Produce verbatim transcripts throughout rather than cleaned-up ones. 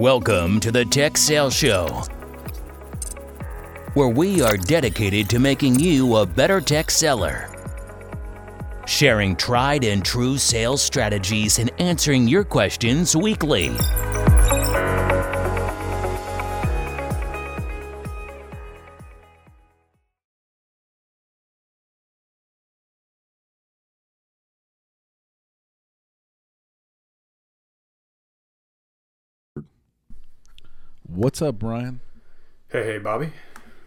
Welcome to the Tech Sales Show, where we are dedicated to making you a better tech seller, sharing tried and true sales strategies and answering your questions weekly. What's up, Brian? Hey, hey, Bobby.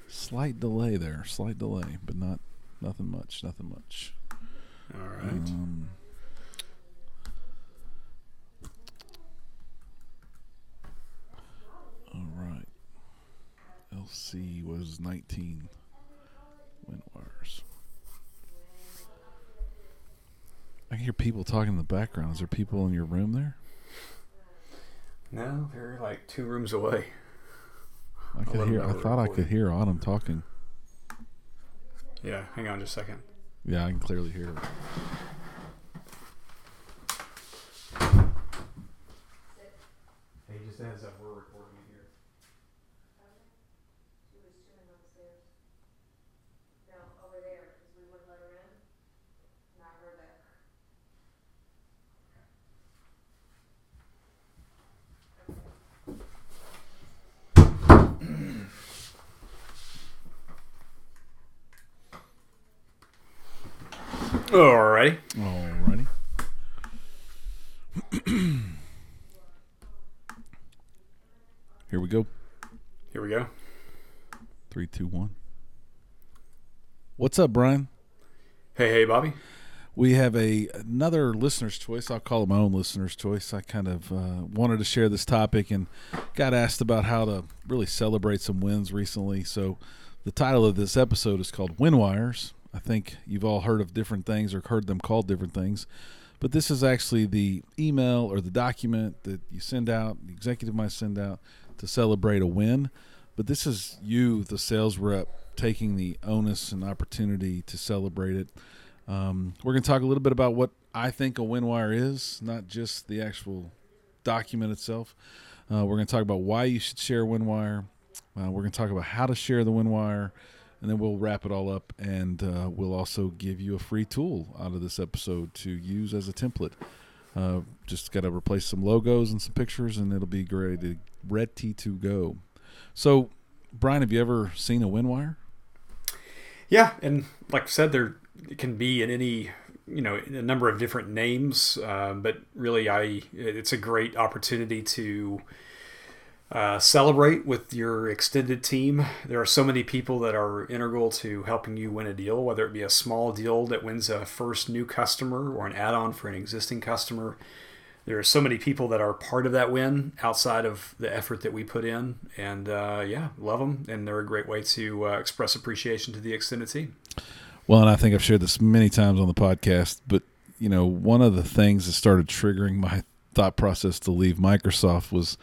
Slight delay there, slight delay, but not nothing much, nothing much. All right. Um, all right. L C was nineteen wind wires. I can hear people talking in the background. Is there people in your room there? No, they're like two rooms away. I could hear. I thought I could hear Autumn talking. Yeah, hang on just a second. Yeah, I can clearly hear her. Hey, just a heads up, we're recording it here. She was chewing upstairs. No, over there, because we wouldn't let her in. Not her back. Alrighty. Alrighty. Here we go. Here we go. Three, two, one. What's up, Brian? Hey, hey, Bobby. We have a another listener's choice. I'll call it my own listener's choice. I kind of uh, wanted to share this topic and got asked about how to really celebrate some wins recently. So the title of this episode is called Win Wires. I think you've all heard of different things or heard them called different things, but this is actually the email or the document that you send out, the executive might send out to celebrate a win. But this is you, the sales rep, taking the onus and opportunity to celebrate it. Um, we're going to talk a little bit about what I think a win wire is, not just the actual document itself. Uh, we're going to talk about why you should share a win wire. Uh, we're going to talk about how to share the win wire. And then we'll wrap it all up, and uh, we'll also give you a free tool out of this episode to use as a template. Uh, just got to replace some logos and some pictures, and it'll be ready, ready to go. So, Brian, have you ever seen a win wire? Yeah, and like I said, there it can be in any, you know, a number of different names, uh, but really, I it's a great opportunity to. Uh, celebrate with your extended team. There are so many people that are integral to helping you win a deal, whether it be a small deal that wins a first new customer or an add-on for an existing customer. There are so many people that are part of that win outside of the effort that we put in. And uh, yeah, love them. And they're a great way to uh, express appreciation to the extended team. Well, and I think I've shared this many times on the podcast, but you know, one of the things that started triggering my thought process to leave Microsoft was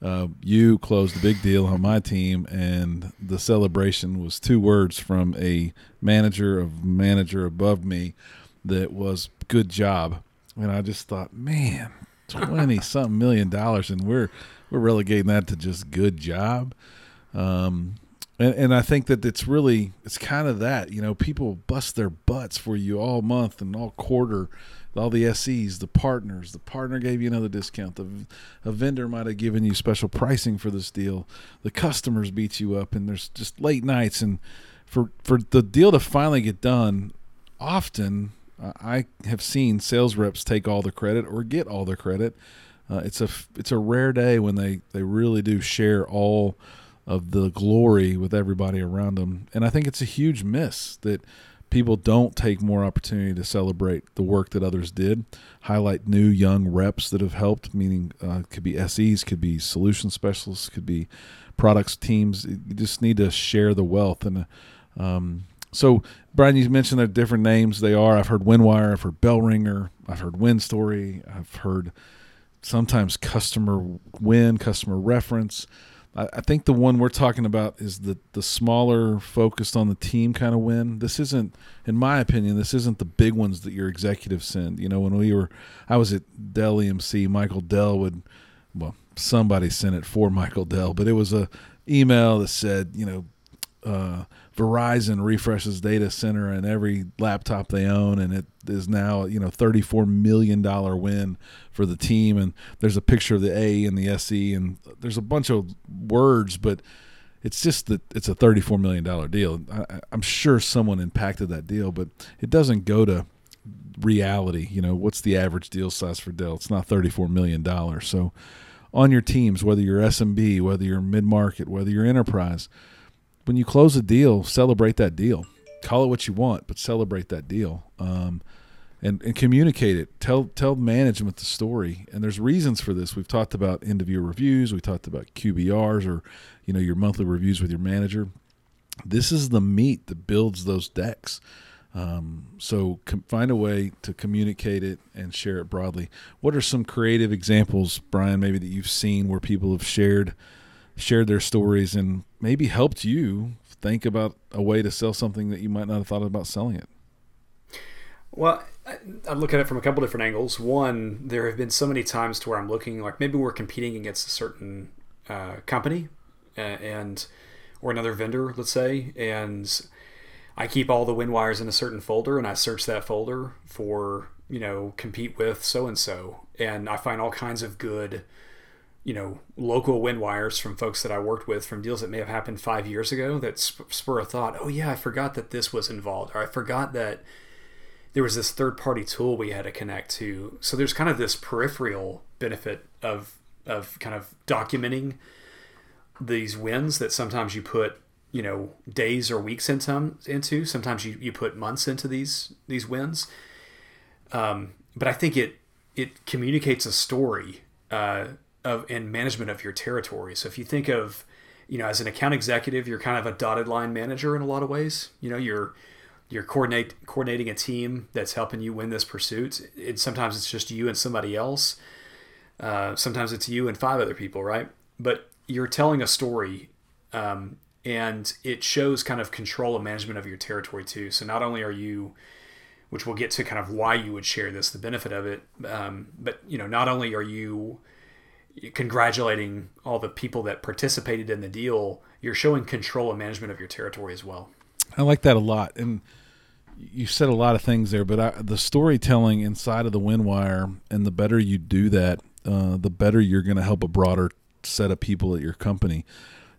Uh, you closed a big deal on my team, and the celebration was two words from a manager of manager above me that was good job. And I just thought, man, twenty something million dollars, and we're we're relegating that to just good job. Um, and, and I think that it's really it's kind of that, you know, people bust their butts for you all month and all quarter. All the S Es, the partners, the partner gave you another discount. The, a vendor might have given you special pricing for this deal. The customers beat you up, and there's just late nights. And for, for the deal to finally get done, often uh, I have seen sales reps take all the credit or get all the credit. Uh, it's a it's a rare day when they, they really do share all of the glory with everybody around them. And I think it's a huge miss that people don't take more opportunity to celebrate the work that others did, highlight new young reps that have helped, meaning uh, could be S Es, could be solution specialists, could be products teams. You just need to share the wealth. And uh, um, so, Brian, you mentioned their different names. They are. I've heard WinWire. I've heard Bell Ringer. I've heard WinStory. I've heard sometimes customer win, customer reference. I think the one we're talking about is the, the smaller, focused on the team kind of win. This isn't, in my opinion, this isn't the big ones that your executives send. You know, when we were, I was at Dell E M C, Michael Dell would well, somebody sent it for Michael Dell, but it was a email that said, you know, uh, Verizon refreshes data center in every laptop they own, and it is now, you know, thirty-four million dollars win for the team. And there's a picture of the A and the S E, and there's a bunch of words, but it's just that it's a thirty-four million dollars deal. I, I'm sure someone impacted that deal, but it doesn't go to reality. You know, what's the average deal size for Dell? It's not thirty-four million dollars. So on your teams, whether you're S M B, whether you're mid-market, whether you're enterprise, when you close a deal, celebrate that deal. Call it what you want, but celebrate that deal, um, and, and communicate it. Tell tell management the story. And there's reasons for this. We've talked about end-of-year reviews. We talked about Q B Rs, or, you know, your monthly reviews with your manager. This is the meat that builds those decks. Um, so com- find a way to communicate it and share it broadly. What are some creative examples, Brian, maybe that you've seen where people have shared shared their stories and maybe helped you think about a way to sell something that you might not have thought about selling it? Well, I look at it from a couple different angles. One, there have been so many times to where I'm looking, like maybe we're competing against a certain uh, company uh, and or another vendor, let's say, and I keep all the win wires in a certain folder, and I search that folder for, you know, compete with so-and-so. And I find all kinds of good, you know, local win wires from folks that I worked with from deals that may have happened five years ago that sp- spur a thought. Oh yeah, I forgot that this was involved. Or I forgot that there was this third party tool we had to connect to. So there's kind of this peripheral benefit of, of kind of documenting these wins that sometimes you put, you know, days or weeks into, sometimes you, you put months into these, these wins. Um, but I think it, it communicates a story, uh, of, and management of your territory. So if you think of, you know, as an account executive, you're kind of a dotted line manager in a lot of ways. You know, you're, you're coordinate coordinating a team that's helping you win this pursuit. And sometimes it's just you and somebody else. Uh, sometimes it's you and five other people, right? But you're telling a story, um, and it shows kind of control and management of your territory too. So not only are you, which we'll get to kind of why you would share this, the benefit of it, um, but, you know, not only are you congratulating all the people that participated in the deal, you're showing control and management of your territory as well. I like that a lot. And you said a lot of things there, but I, the storytelling inside of the win wire, and the better you do that, uh, the better you're going to help a broader set of people at your company.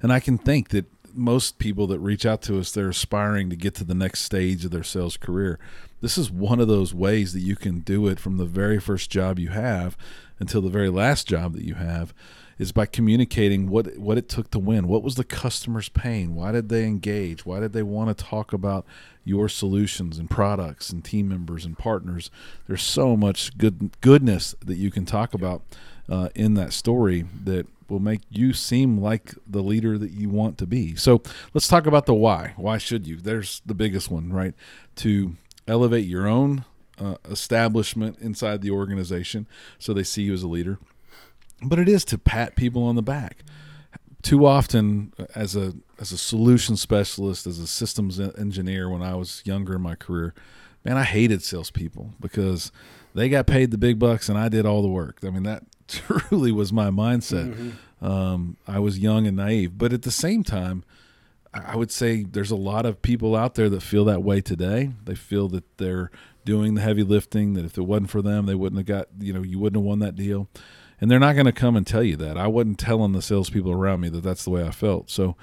And I can think that most people that reach out to us, they're aspiring to get to the next stage of their sales career. This is one of those ways that you can do it from the very first job you have until the very last job that you have, is by communicating what, what it took to win. What was the customer's pain? Why did they engage? Why did they want to talk about your solutions and products and team members and partners? There's so much good goodness that you can talk about uh, in that story that will make you seem like the leader that you want to be. So let's talk about the why. Why should you? There's the biggest one, right? To elevate your own uh, establishment inside the organization so they see you as a leader. But it is to pat people on the back. Too often, as a as a solution specialist, as a systems engineer when I was younger in my career, man, I hated salespeople because they got paid the big bucks and I did all the work. I mean, that truly was my mindset. Mm-hmm. Um, I was young and naive, but at the same time, I would say there's a lot of people out there that feel that way today. They feel that they're doing the heavy lifting, that if it wasn't for them, they wouldn't have got, you know, you wouldn't have won that deal. And they're not going to come and tell you that. I wasn't telling the salespeople around me that that's the way I felt. So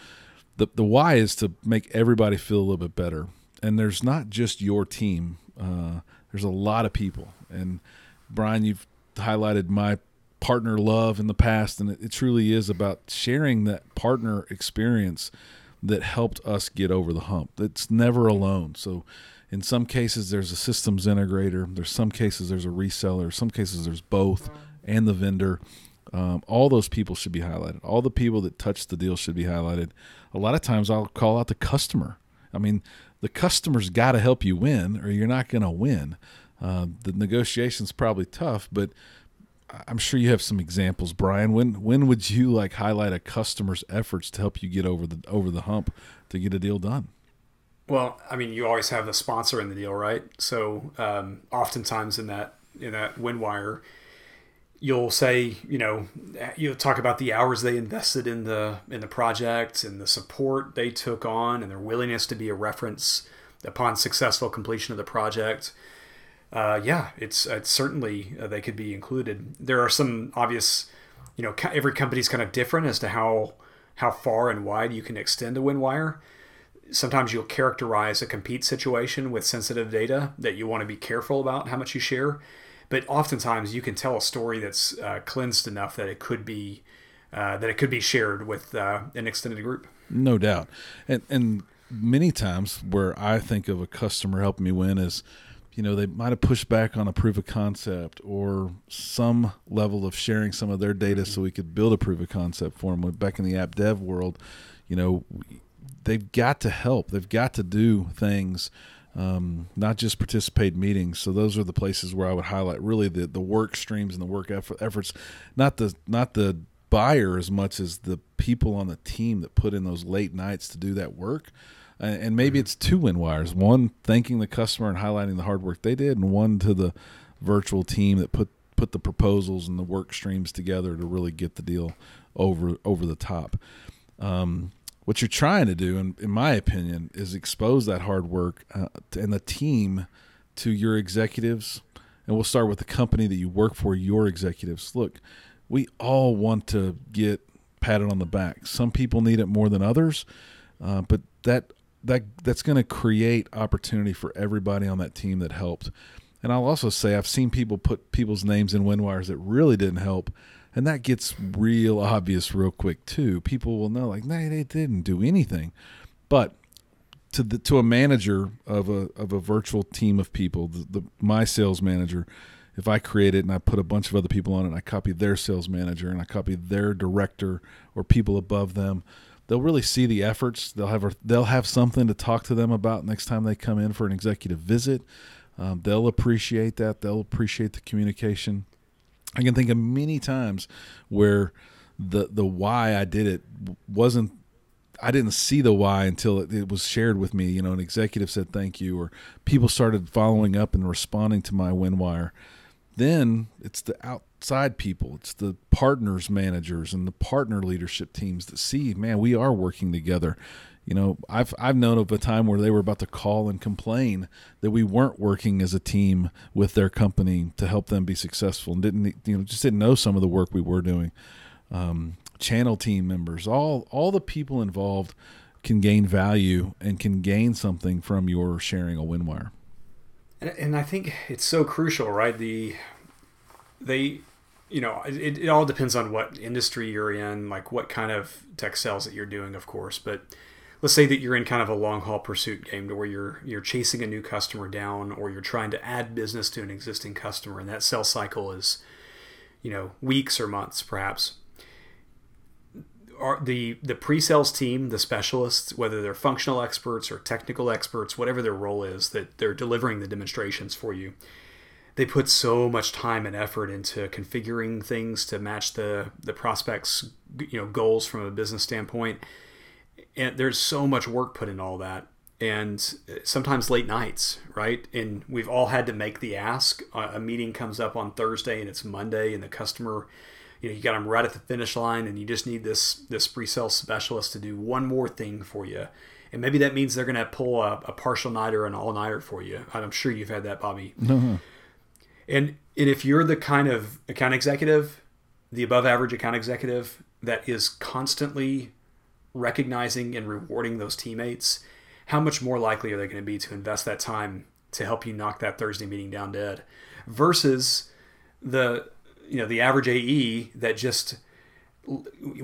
the the why is to make everybody feel a little bit better. And there's not just your team. Uh, there's a lot of people. And Brian, you've highlighted my partner love in the past, and it, it truly is about sharing that partner experience that helped us get over the hump. That's never alone. So in some cases there's a systems integrator, there's some cases there's a reseller, some cases there's both and the vendor. Um, all those people should be highlighted. All the people that touched the deal should be highlighted. A lot of times I'll call out the customer. I mean, the customer's got to help you win or you're not going to win. Uh, the negotiation's probably tough, but I'm sure you have some examples, Brian. When when would you like highlight a customer's efforts to help you get over the over the hump to get a deal done? Well, I mean, you always have the sponsor in the deal, right? So um, oftentimes in that in that win wire, you'll say, you know, you'll talk about the hours they invested in the in the project and the support they took on and their willingness to be a reference upon successful completion of the project. Uh, yeah, it's it's certainly uh, they could be included. There are some obvious, you know, every company's kind of different as to how how far and wide you can extend a win wire. Sometimes you'll characterize a compete situation with sensitive data that you want to be careful about how much you share. But oftentimes you can tell a story that's uh, cleansed enough that it could be uh, that it could be shared with uh, an extended group. No doubt. And, and many times where I think of a customer helping me win is, you know, they might have pushed back on a proof of concept or some level of sharing some of their data mm-hmm. so we could build a proof of concept for them. Back in the app dev world, you know, they've got to help. They've got to do things. Um, not just participate in meetings. So those are the places where I would highlight really the, the work streams and the work effort, efforts, not the not the buyer as much as the people on the team that put in those late nights to do that work. And, and maybe it's two win wires, one thanking the customer and highlighting the hard work they did, and one to the virtual team that put, put the proposals and the work streams together to really get the deal over over the top. Um What you're trying to do, in, in my opinion, is expose that hard work uh, to, and the team to your executives. And we'll start with the company that you work for, your executives. Look, we all want to get patted on the back. Some people need it more than others, uh, but that that that's going to create opportunity for everybody on that team that helped. And I'll also say I've seen people put people's names in win wires that really didn't help. And that gets real obvious real quick too. People will know, like, nah, they didn't do anything. But to the to a manager of a of a virtual team of people, the, the my sales manager, if I create it and I put a bunch of other people on it, and I copy their sales manager and I copy their director or people above them, they'll really see the efforts. They'll have a, they'll have something to talk to them about next time they come in for an executive visit. Um, they'll appreciate that. They'll appreciate the communication. I can think of many times where the the why I did it wasn't, I didn't see the why until it, it was shared with me. You know, an executive said thank you, or people started following up and responding to my win wire. Then it's the outside people, it's the partners managers and the partner leadership teams that see, man, we are working together. You know, I've I've known of a time where they were about to call and complain that we weren't working as a team with their company to help them be successful, and didn't you know just didn't know some of the work we were doing. Um, channel team members, all all the people involved can gain value and can gain something from your sharing a win wire. And, and I think it's so crucial, right? The they. You know, it, it all depends on what industry you're in, like what kind of tech sales that you're doing, of course. But let's say that you're in kind of a long haul pursuit game to where you're you're chasing a new customer down, or you're trying to add business to an existing customer, and that sales cycle is, you know, weeks or months, perhaps. Are the the pre-sales team, the specialists, whether they're functional experts or technical experts, whatever their role is, that they're delivering the demonstrations for you. They put so much time and effort into configuring things to match the, the prospect's, you know, goals from a business standpoint. And there's so much work put in all that. And sometimes late nights, right? And we've all had to make the ask. A meeting comes up on Thursday and it's Monday, and the customer, you know, you got them right at the finish line, and you just need this, this pre-sale specialist to do one more thing for you. And maybe that means they're going to pull a, a partial night or an all-nighter for you. I'm sure you've had that, Bobby. Mm-hmm. And and if you're the kind of account executive, the above average account executive that is constantly recognizing and rewarding those teammates, how much more likely are they going to be to invest that time to help you knock that Thursday meeting down dead, versus the you know the average A E that just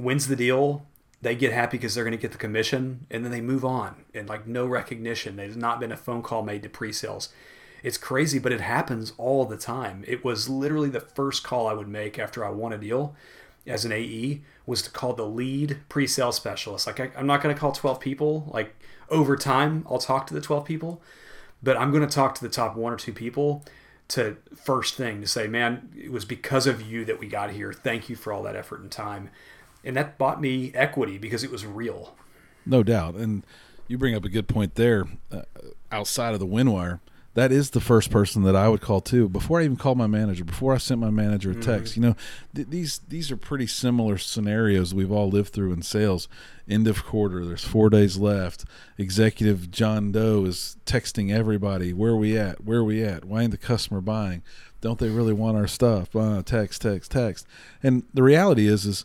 wins the deal. They get happy because they're going to get the commission, and then they move on, and like no recognition. There's not been a phone call made to pre-sales. It's crazy, but it happens all the time. It was literally the first call I would make after I won a deal as an A E was to call the lead pre-sale specialist. Like I, I'm not going to call twelve people. Like over time, I'll talk to the twelve people, but I'm going to talk to the top one or two people to first thing to say, man, it was because of you that we got here. Thank you for all that effort and time. And that bought me equity because it was real. No doubt. And you bring up a good point there uh, outside of the win wire. that is the first person that I would call too, before I even called my manager, before I sent my manager a text. Mm-hmm. You know, th- these these are pretty similar scenarios we've all lived through in sales. End of quarter, there's four days left. Executive John Doe is texting everybody, where are we at? Where are we at? Why ain't the customer buying? Don't they really want our stuff? Uh, text, text, text. And the reality is, is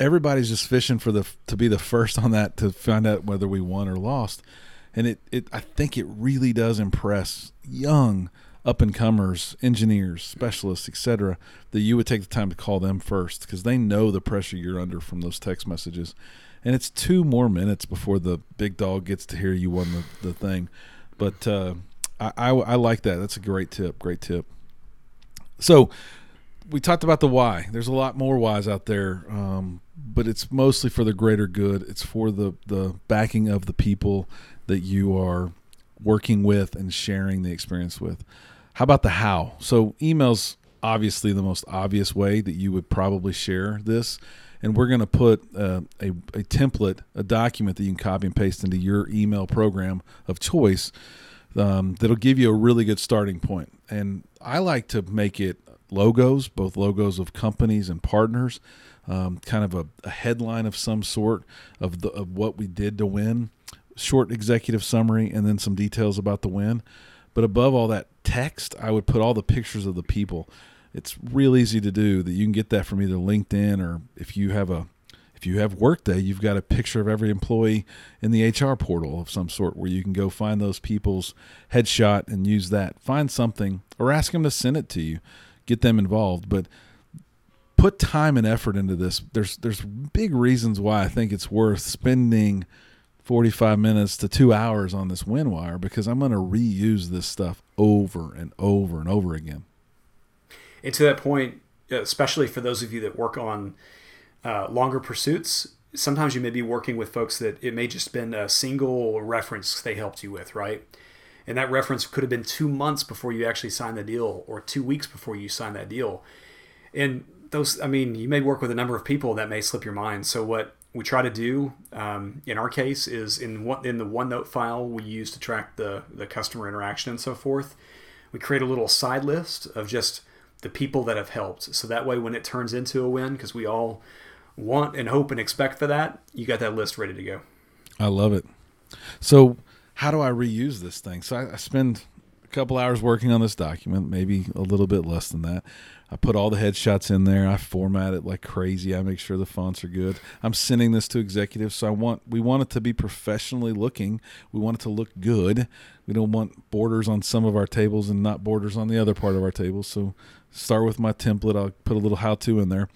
everybody's just fishing for the to be the first on that to find out whether we won or lost. And it, it I think it really does impress young up-and-comers, engineers, specialists, et cetera, that you would take the time to call them first because they know the pressure you're under from those text messages. And it's two more minutes before the big dog gets to hear you won the, the thing. But uh, I, I, I like that. That's a great tip, great tip. So we talked about the why. There's a lot more whys out there, um, but it's mostly for the greater good. It's for the, the backing of the people that you are working with and sharing the experience with. How about the how? So email's obviously the most obvious way that you would probably share this. And we're going to put uh, a, a template, a document that you can copy and paste into your email program of choice um, that'll give you a really good starting point. And I like to make it logos, both logos of companies and partners, um, kind of a, a headline of some sort of, the, of what we did to win, short executive summary, and then some details about the win. But above all that text, I would put all the pictures of the people. It's real easy to do that. You can get that from either LinkedIn or if you have a if you have Workday, you've got a picture of every employee in the H R portal of some sort where you can go find those people's headshot and use that. Find something or ask them to send it to you. Get them involved, but put time and effort into this. There's there's big reasons why I think it's worth spending forty-five minutes to two hours on this win wire, because I'm going to reuse this stuff over and over and over again. And to that point, especially for those of you that work on uh, longer pursuits, sometimes you may be working with folks that it may just been a single reference they helped you with, right? And that reference could have been two months before you actually signed the deal or two weeks before you signed that deal. And those, I mean, you may work with a number of people that may slip your mind. So what we try to do um, in our case is in one, in the OneNote file we use to track the, the customer interaction and so forth, we create a little side list of just the people that have helped. So that way when it turns into a win, because we all want and hope and expect for that, you got that list ready to go. I love it. So how do I reuse this thing? So I, I spend a couple hours working on this document, maybe a little bit less than that. I put all the headshots in there. I format it like crazy. I make sure the fonts are good. I'm sending this to executives, so I want we want it to be professionally looking. We want it to look good. We don't want borders on some of our tables and not borders on the other part of our tables. So start with my template. I'll put a little how-to in there.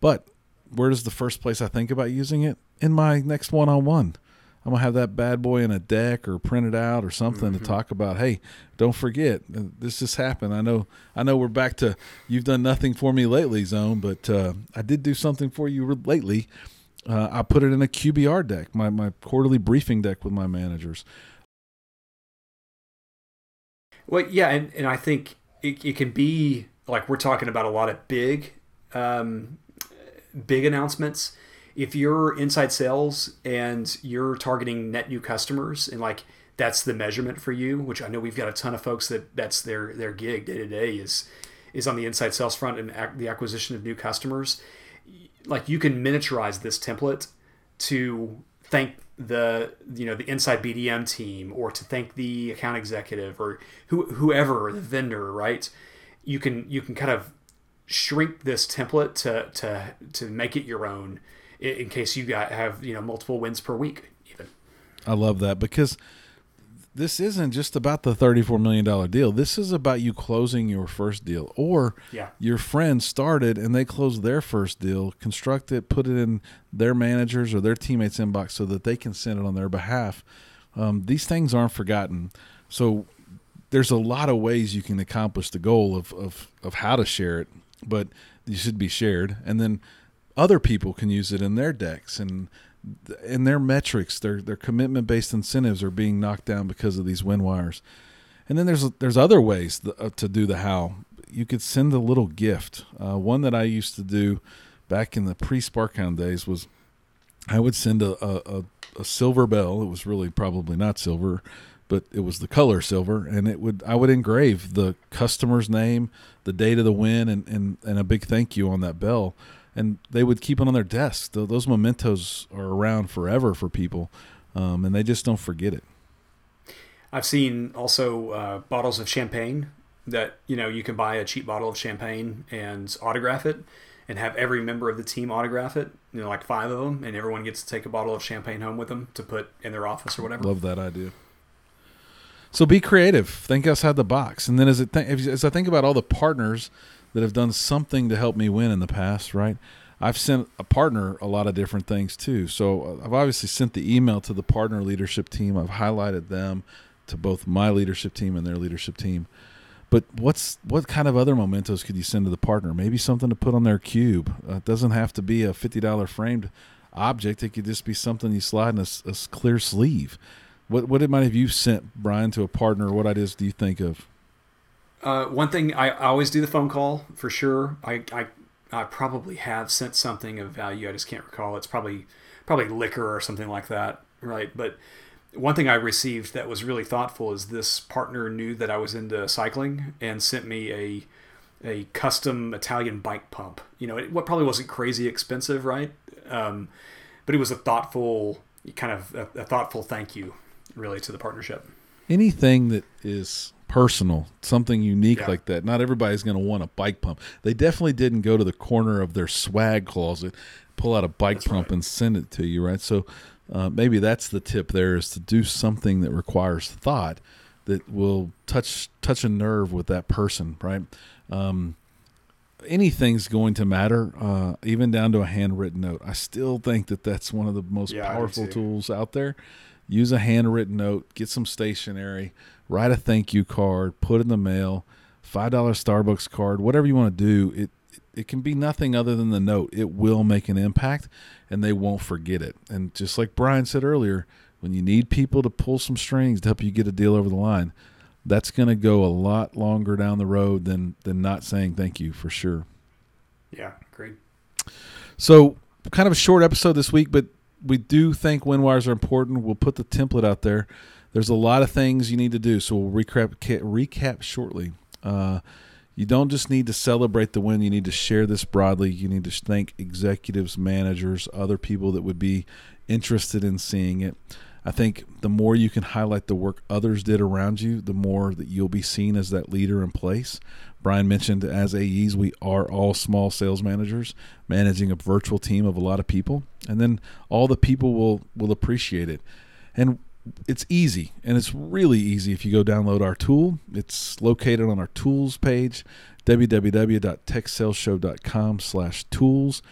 But where does the first place I think about using it? In my next one-on-one. I'm going to have that bad boy in a deck or print it out or something mm-hmm. to talk about. Hey, don't forget, this just happened. I know I know we're back to you've done nothing for me lately zone, but uh, I did do something for you lately. Uh, I put it in a Q B R deck, my, my quarterly briefing deck with my managers. Well, yeah, and, and I think it, it can be like we're talking about a lot of big, um, big announcements. If you're inside sales and you're targeting net new customers and like that's the measurement for you, which I know we've got a ton of folks that that's their their gig day to day is is on the inside sales front and ac- the acquisition of new customers, like you can miniaturize this template to thank the you know the inside B D M team or to thank the account executive or who, whoever the vendor, right? You can you can kind of shrink this template to to to make it your own. In case you got have you know multiple wins per week, even. I love that, because this isn't just about the thirty-four million dollars deal. This is about you closing your first deal, or yeah. your friend started and they closed their first deal, construct it, put it in their manager's or their teammates' inbox so that they can send it on their behalf. Um, these things aren't forgotten, so there's a lot of ways you can accomplish the goal of of of how to share it, but you should be shared, and then. Other people can use it in their decks and in their metrics. Their their commitment-based incentives are being knocked down because of these win wires. And then there's there's other ways th- uh, to do the how. You could send a little gift. Uh, one that I used to do back in the pre-SparkHound days was I would send a, a, a, a silver bell. It was really probably not silver, but it was the color silver, and it would I would engrave the customer's name, the date of the win, and, and, and a big thank you on that bell. And they would keep it on their desk. Those mementos are around forever for people, um, and they just don't forget it. I've seen also uh, bottles of champagne that, you know, you can buy a cheap bottle of champagne and autograph it and have every member of the team autograph it, you know, like five of them, and everyone gets to take a bottle of champagne home with them to put in their office or whatever. Love that idea. So be creative. Think outside the box. And then as, it th- as I think about all the partners that have done something to help me win in the past, right? I've sent a partner a lot of different things too. So I've obviously sent the email to the partner leadership team. I've highlighted them to both my leadership team and their leadership team. But what's what kind of other mementos could you send to the partner? Maybe something to put on their cube. Uh, it doesn't have to be a fifty dollars framed object. It could just be something you slide in a, a clear sleeve. What what might have you sent, Brian, to a partner? What ideas do you think of? Uh, one thing, I, I always do the phone call for sure. I, I I probably have sent something of value. I just can't recall. It's probably probably liquor or something like that, right? But one thing I received that was really thoughtful is this partner knew that I was into cycling and sent me a a custom Italian bike pump. You know, it probably wasn't crazy expensive, right? Um, but it was a thoughtful kind of a, a thoughtful thank you, really, to the partnership. Anything that is personal, something unique yeah. like that. Not everybody's going to want a bike pump. They definitely didn't go to the corner of their swag closet, pull out a bike that's pump right. and send it to you, right? So uh, maybe that's the tip there, is to do something that requires thought that will touch touch a nerve with that person, right? Um, anything's going to matter, uh, even down to a handwritten note. I still think that that's one of the most yeah, powerful tools out there. Use a handwritten note, get some stationery, write a thank you card, put in the mail, five dollar Starbucks card, whatever you want to do. It it can be nothing other than the note. It will make an impact, and they won't forget it. And just like Brian said earlier, when you need people to pull some strings to help you get a deal over the line, that's going to go a lot longer down the road than than not saying thank you, for sure. Yeah, great. So kind of a short episode this week, but we do think win wires are important. We'll put the template out there. There's a lot of things you need to do, so we'll recap recap shortly. Uh, you don't just need to celebrate the win. You need to share this broadly. You need to thank executives, managers, other people that would be interested in seeing it. I think the more you can highlight the work others did around you, the more that you'll be seen as that leader in place. Brian mentioned as A Es, we are all small sales managers managing a virtual team of a lot of people. And then all the people will, will appreciate it. And it's easy, and it's really easy if you go download our tool. It's located on our tools page, www.techsalesshow.com slash tools.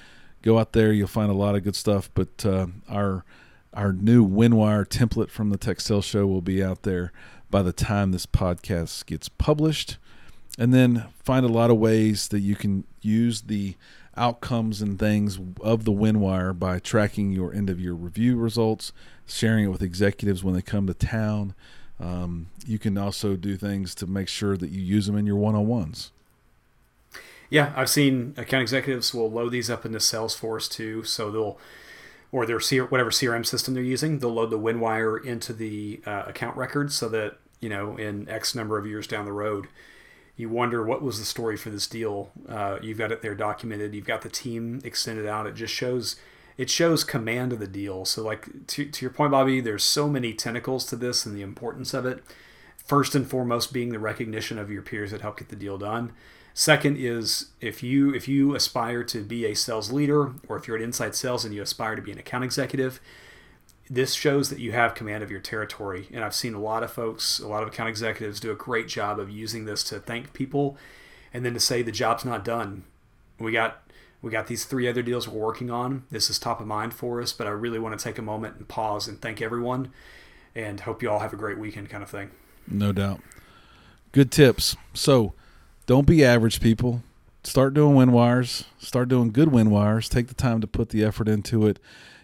Go out there. You'll find a lot of good stuff, but uh, our Our new WinWire template from the Tech Sales Show will be out there by the time this podcast gets published. And then find a lot of ways that you can use the outcomes and things of the WinWire by tracking your end-of-year review results, sharing it with executives when they come to town. Um, you can also do things to make sure that you use them in your one-on-ones. Yeah, I've seen account executives will load these up into Salesforce too, so they'll or their C- whatever C R M system they're using, they'll load the WinWire into the uh, account record so that, you know, in X number of years down the road, you wonder what was the story for this deal. Uh, you've got it there documented. You've got the team extended out. It just shows, it shows command of the deal. So like to, to your point, Bobby, there's so many tentacles to this and the importance of it. First and foremost being the recognition of your peers that helped get the deal done. Second is if you if you aspire to be a sales leader, or if you're at inside sales and you aspire to be an account executive, this shows that you have command of your territory. And I've seen a lot of folks, a lot of account executives do a great job of using this to thank people and then to say the job's not done. We got we got these three other deals we're working on. This is top of mind for us, but I really want to take a moment and pause and thank everyone and hope you all have a great weekend kind of thing. No doubt. Good tips. So don't be average, people. Start doing win wires. Start doing good win wires. Take the time to put the effort into it.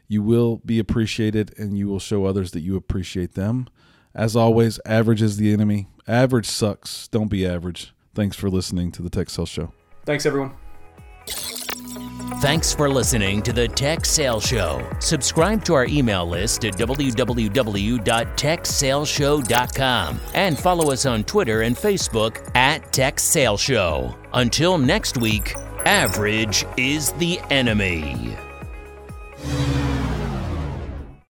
You will be appreciated, and you will show others that you appreciate them. As always, average is the enemy. Average sucks. Don't be average. Thanks for listening to the Tech Sales Show. Thanks, everyone. Thanks for listening to the Tech Sales Show. Subscribe to our email list at w w w dot tech sales show dot com and follow us on Twitter and Facebook at Tech Sales Show. Until next week, average is the enemy.